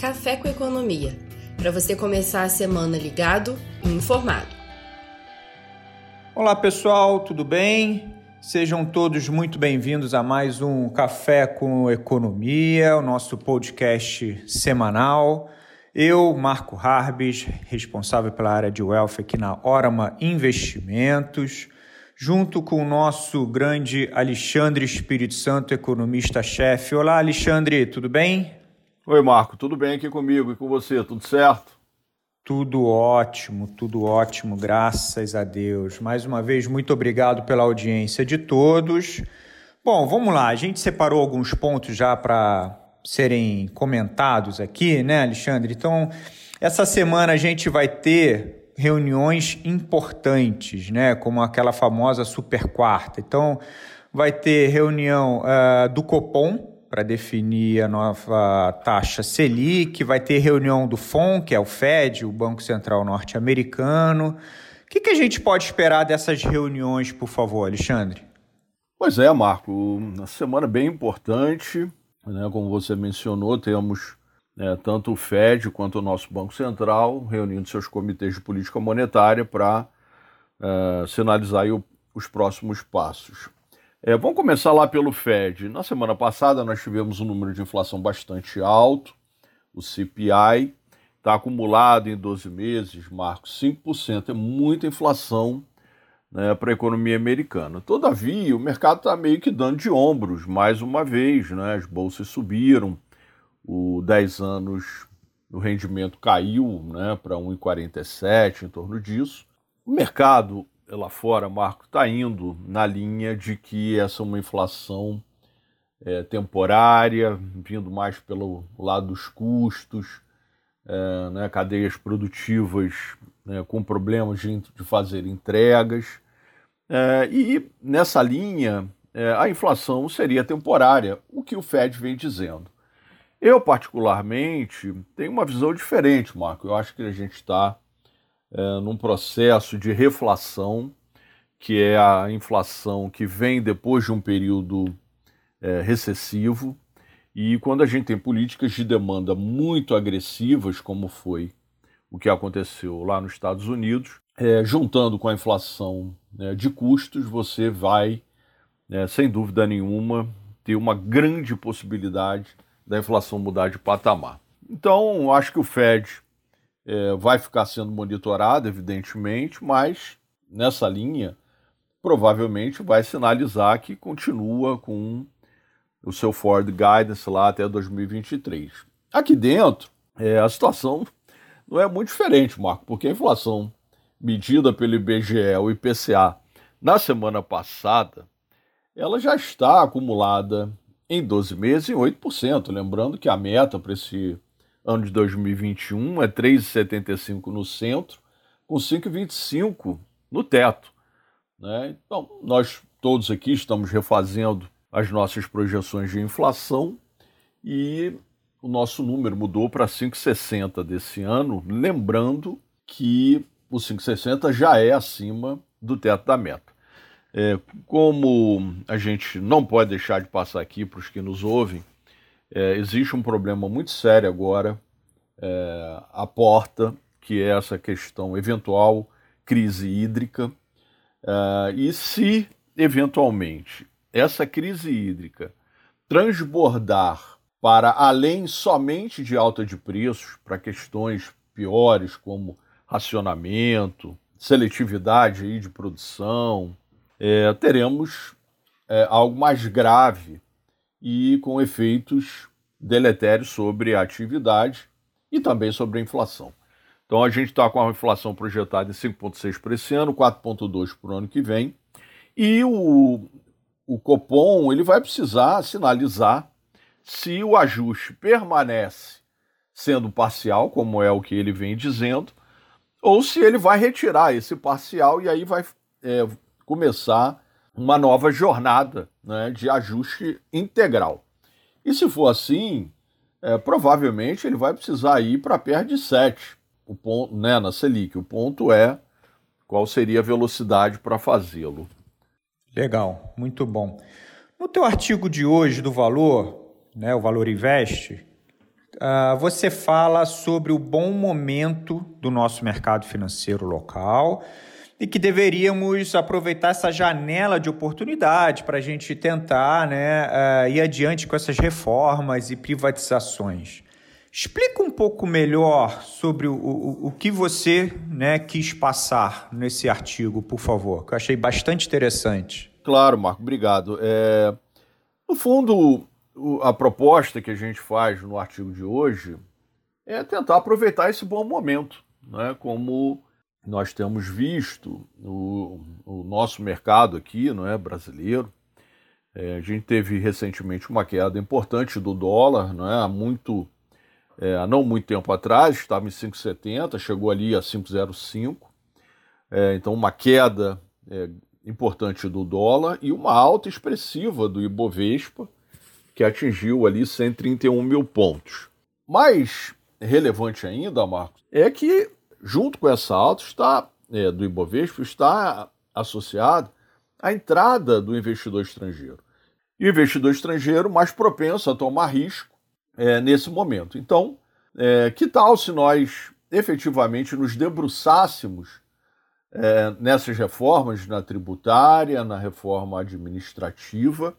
Café com Economia, para você começar a semana ligado e informado. Olá pessoal, tudo bem? Sejam todos muito bem-vindos a mais um Café com Economia, o nosso podcast semanal. Eu, Marco Harbis, responsável pela área de Wealth aqui na Órama Investimentos, junto com o nosso grande Alexandre Espírito Santo, economista-chefe. Olá, Alexandre, tudo bem? Oi, Marco, tudo bem aqui comigo e com você? Tudo certo? Tudo ótimo, graças a Deus. Mais uma vez, muito obrigado pela audiência de todos. Bom, vamos lá, a gente separou alguns pontos já para serem comentados aqui, né, Alexandre? Então, essa semana a gente vai ter reuniões importantes, né, como aquela famosa super quarta. Então, vai ter reunião do Copom para definir a nova taxa Selic, vai ter reunião do FOMC, que é o FED, o Banco Central Norte-Americano. O que a gente pode esperar dessas reuniões, por favor, Alexandre? Pois é, Marco, uma semana bem importante. Como você mencionou, temos tanto o FED quanto o nosso Banco Central reunindo seus comitês de política monetária para sinalizar aí os próximos passos. Vamos começar lá pelo FED. Na semana passada nós tivemos um número de inflação bastante alto, o CPI está acumulado em 12 meses, Marco, 5%, é muita inflação, né, para a economia americana. Todavia, o mercado está meio que dando de ombros, mais uma vez, né? As bolsas subiram, o 10 anos do rendimento caiu, né, para 1,47, em torno disso. O mercado lá fora, Marco, está indo na linha de que essa é uma inflação temporária, vindo mais pelo lado dos custos, né, cadeias produtivas, né, com problemas de fazer entregas, e nessa linha a inflação seria temporária, o que o Fed vem dizendo. Eu, particularmente, tenho uma visão diferente, Marco. Eu acho que a gente está num processo de reflação, que é a inflação que vem depois de um período recessivo, e quando a gente tem políticas de demanda muito agressivas, como foi o que aconteceu lá nos Estados Unidos, juntando com a inflação, né, de custos, você vai, sem dúvida nenhuma, ter uma grande possibilidade da inflação mudar de patamar. Então, acho que o Fed vai ficar sendo monitorado, evidentemente, mas nessa linha, provavelmente vai sinalizar que continua com o seu forward guidance lá até 2023. Aqui dentro, a situação não é muito diferente, Marco, porque a inflação medida pelo IBGE, o IPCA, na semana passada, ela já está acumulada em 12 meses em 8%. Lembrando que a meta para esse ano de 2021 é 3,75% no centro, com 5,25% no teto, né? Então, nós todos aqui estamos refazendo as nossas projeções de inflação e o nosso número mudou para 5,60 desse ano, lembrando que o 5,60 já é acima do teto da meta. Como a gente não pode deixar de passar aqui para os que nos ouvem, existe um problema muito sério agora à porta, que é essa questão eventual crise hídrica. E se, eventualmente, essa crise hídrica transbordar para além somente de alta de preços, para questões piores como racionamento, seletividade aí de produção, teremos algo mais grave e com efeitos deletérios sobre a atividade e também sobre a inflação. Então a gente está com a inflação projetada em 5,6% para esse ano, 4,2% para o ano que vem, e o Copom ele vai precisar sinalizar se o ajuste permanece sendo parcial, como é o que ele vem dizendo, ou se ele vai retirar esse parcial e aí vai começar uma nova jornada, né, de ajuste integral. E se for assim, provavelmente ele vai precisar ir para perto de 7, o ponto, né, na Selic. O ponto é qual seria a velocidade para fazê-lo. Legal, muito bom. No teu artigo de hoje do Valor, né, o Valor Investe, você fala sobre o bom momento do nosso mercado financeiro local e que deveríamos aproveitar essa janela de oportunidade para a gente tentar, né, ir adiante com essas reformas e privatizações. Explica um pouco melhor sobre o que você, né, quis passar nesse artigo, por favor, que eu achei bastante interessante. Claro, Marco, obrigado. No fundo, a proposta que a gente faz no artigo de hoje é tentar aproveitar esse bom momento, né, como nós temos visto o nosso mercado aqui, não é, brasileiro. A gente teve recentemente uma queda importante do dólar, não é, há não muito tempo atrás, estava em 5,70, chegou ali a 5,05. Então uma queda importante do dólar e uma alta expressiva do Ibovespa, que atingiu ali 131 mil pontos. Mais relevante ainda, Marcos, é que junto com essa alta do Ibovespa está associada a entrada do investidor estrangeiro. E o investidor estrangeiro mais propenso a tomar risco nesse momento. Então, que tal se nós efetivamente nos debruçássemos nessas reformas, na tributária, na reforma administrativa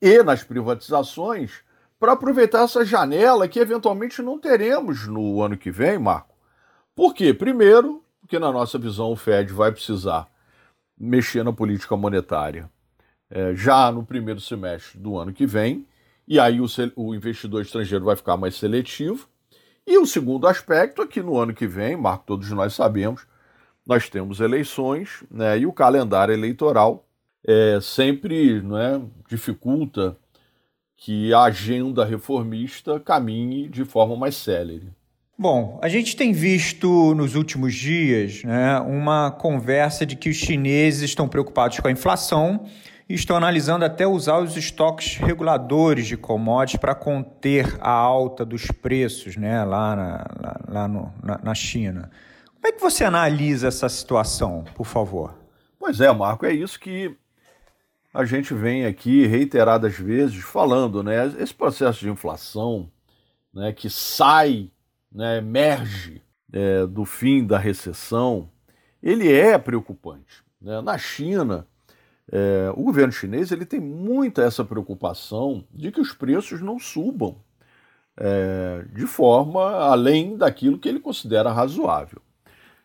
e nas privatizações, para aproveitar essa janela que eventualmente não teremos no ano que vem, Marco? Por quê? Primeiro, porque na nossa visão o FED vai precisar mexer na política monetária já no primeiro semestre do ano que vem, e aí o investidor estrangeiro vai ficar mais seletivo. E o segundo aspecto é que no ano que vem, Marco, todos nós sabemos, nós temos eleições, né, e o calendário eleitoral sempre, né, dificulta que a agenda reformista caminhe de forma mais célere. Bom, a gente tem visto nos últimos dias, né, uma conversa de que os chineses estão preocupados com a inflação e estão analisando até usar os estoques reguladores de commodities para conter a alta dos preços, né, lá na China. Como é que você analisa essa situação, por favor? Pois é, Marco, é isso que a gente vem aqui reiteradas vezes falando, né? Esse processo de inflação, né, que sai, né, emerge do fim da recessão, ele é preocupante, né? Na China, o governo chinês ele tem muita essa preocupação de que os preços não subam de forma além daquilo que ele considera razoável.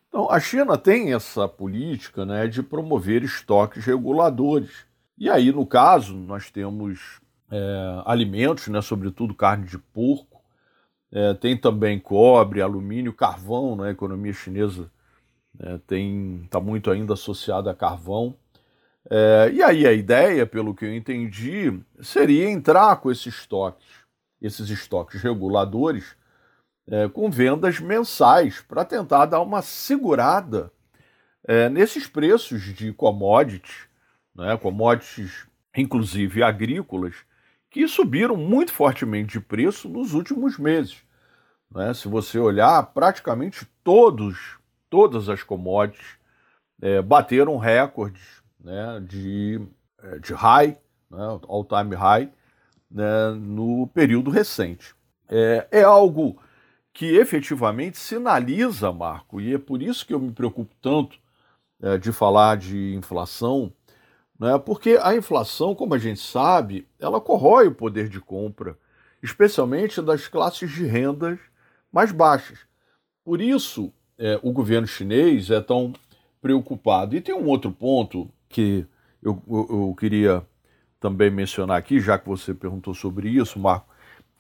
Então, a China tem essa política, né, de promover estoques reguladores. E aí, no caso, nós temos alimentos, né, sobretudo carne de porco. Tem também cobre, alumínio, carvão, né? A economia chinesa está muito ainda associada a carvão. E aí a ideia, pelo que eu entendi, seria entrar com esses estoques reguladores, com vendas mensais, para tentar dar uma segurada nesses preços de commodities, né? Commodities, inclusive agrícolas, que subiram muito fortemente de preço nos últimos meses, né? Se você olhar, praticamente todas as commodities bateram recordes, né, de high, né, all-time high, né, no período recente. É algo que efetivamente sinaliza, Marco, e é por isso que eu me preocupo tanto de falar de inflação, porque a inflação, como a gente sabe, ela corrói o poder de compra, especialmente das classes de rendas mais baixas. Por isso, o governo chinês é tão preocupado. E tem um outro ponto que eu queria também mencionar aqui, já que você perguntou sobre isso, Marco,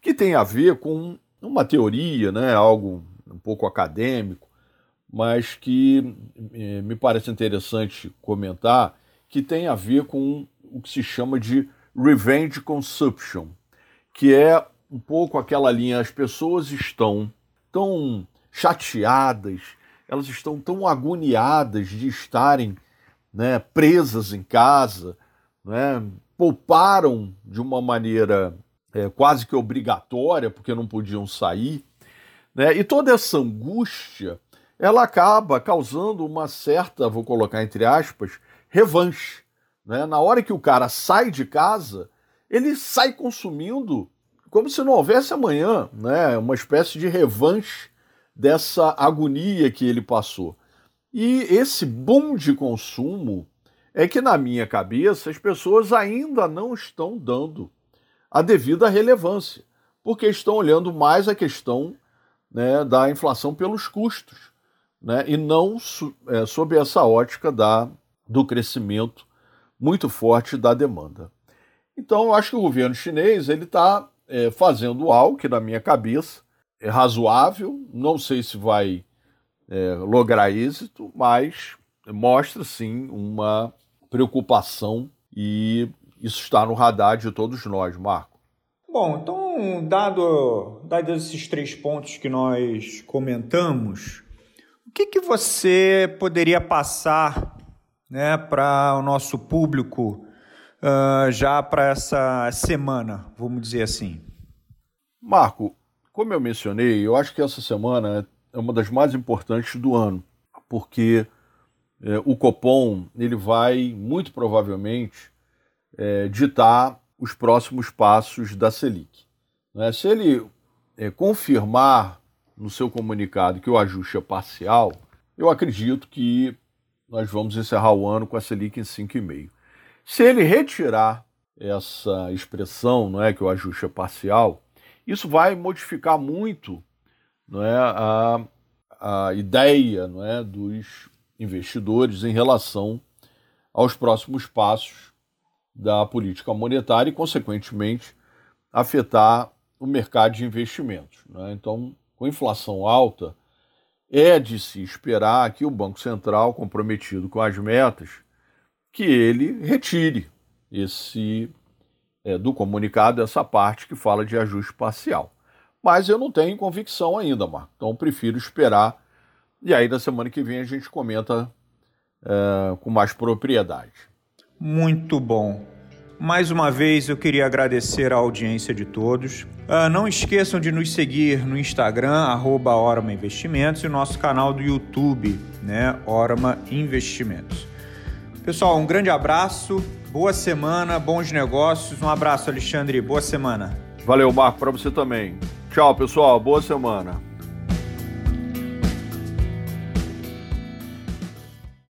que tem a ver com uma teoria, né, algo um pouco acadêmico, mas que me parece interessante comentar, que tem a ver com o que se chama de revenge consumption, que é um pouco aquela linha, as pessoas estão tão chateadas, elas estão tão agoniadas de estarem, né, presas em casa, né, pouparam de uma maneira quase que obrigatória, porque não podiam sair, né, e toda essa angústia, ela acaba causando uma certa, vou colocar entre aspas, revanche, né? Na hora que o cara sai de casa, ele sai consumindo como se não houvesse amanhã, né, uma espécie de revanche dessa agonia que ele passou. E esse boom de consumo é que, na minha cabeça, as pessoas ainda não estão dando a devida relevância, porque estão olhando mais a questão, né, da inflação pelos custos, né, e não sob essa ótica do crescimento muito forte da demanda. Então, eu acho que o governo chinês está fazendo algo que, na minha cabeça, é razoável. Não sei se vai lograr êxito, mas mostra, sim, uma preocupação, e isso está no radar de todos nós, Marco. Bom, então, dado esses três pontos que nós comentamos, o que você poderia passar, né, para o nosso público já para essa semana, vamos dizer assim? Marco, como eu mencionei, eu acho que essa semana é uma das mais importantes do ano, porque o Copom ele vai, muito provavelmente, ditar os próximos passos da Selic. Né? Se ele confirmar no seu comunicado que o ajuste é parcial, eu acredito que nós vamos encerrar o ano com a Selic em 5,5. Se ele retirar essa expressão, não é, que o ajuste é parcial, isso vai modificar muito, não é, a ideia, não é, dos investidores em relação aos próximos passos da política monetária e, consequentemente, afetar o mercado de investimentos. Né? Então, com a inflação alta, é de se esperar que o Banco Central, comprometido com as metas, que ele retire do comunicado essa parte que fala de ajuste parcial. Mas eu não tenho convicção ainda, Marco. Então, eu prefiro esperar. E aí, na semana que vem, a gente comenta com mais propriedade. Muito bom. Mais uma vez, eu queria agradecer a audiência de todos. Não esqueçam de nos seguir no Instagram, @Órama Investimentos, e nosso canal do YouTube, né, Órama Investimentos. Pessoal, um grande abraço, boa semana, bons negócios. Um abraço, Alexandre, boa semana. Valeu, Marco, para você também. Tchau, pessoal, boa semana.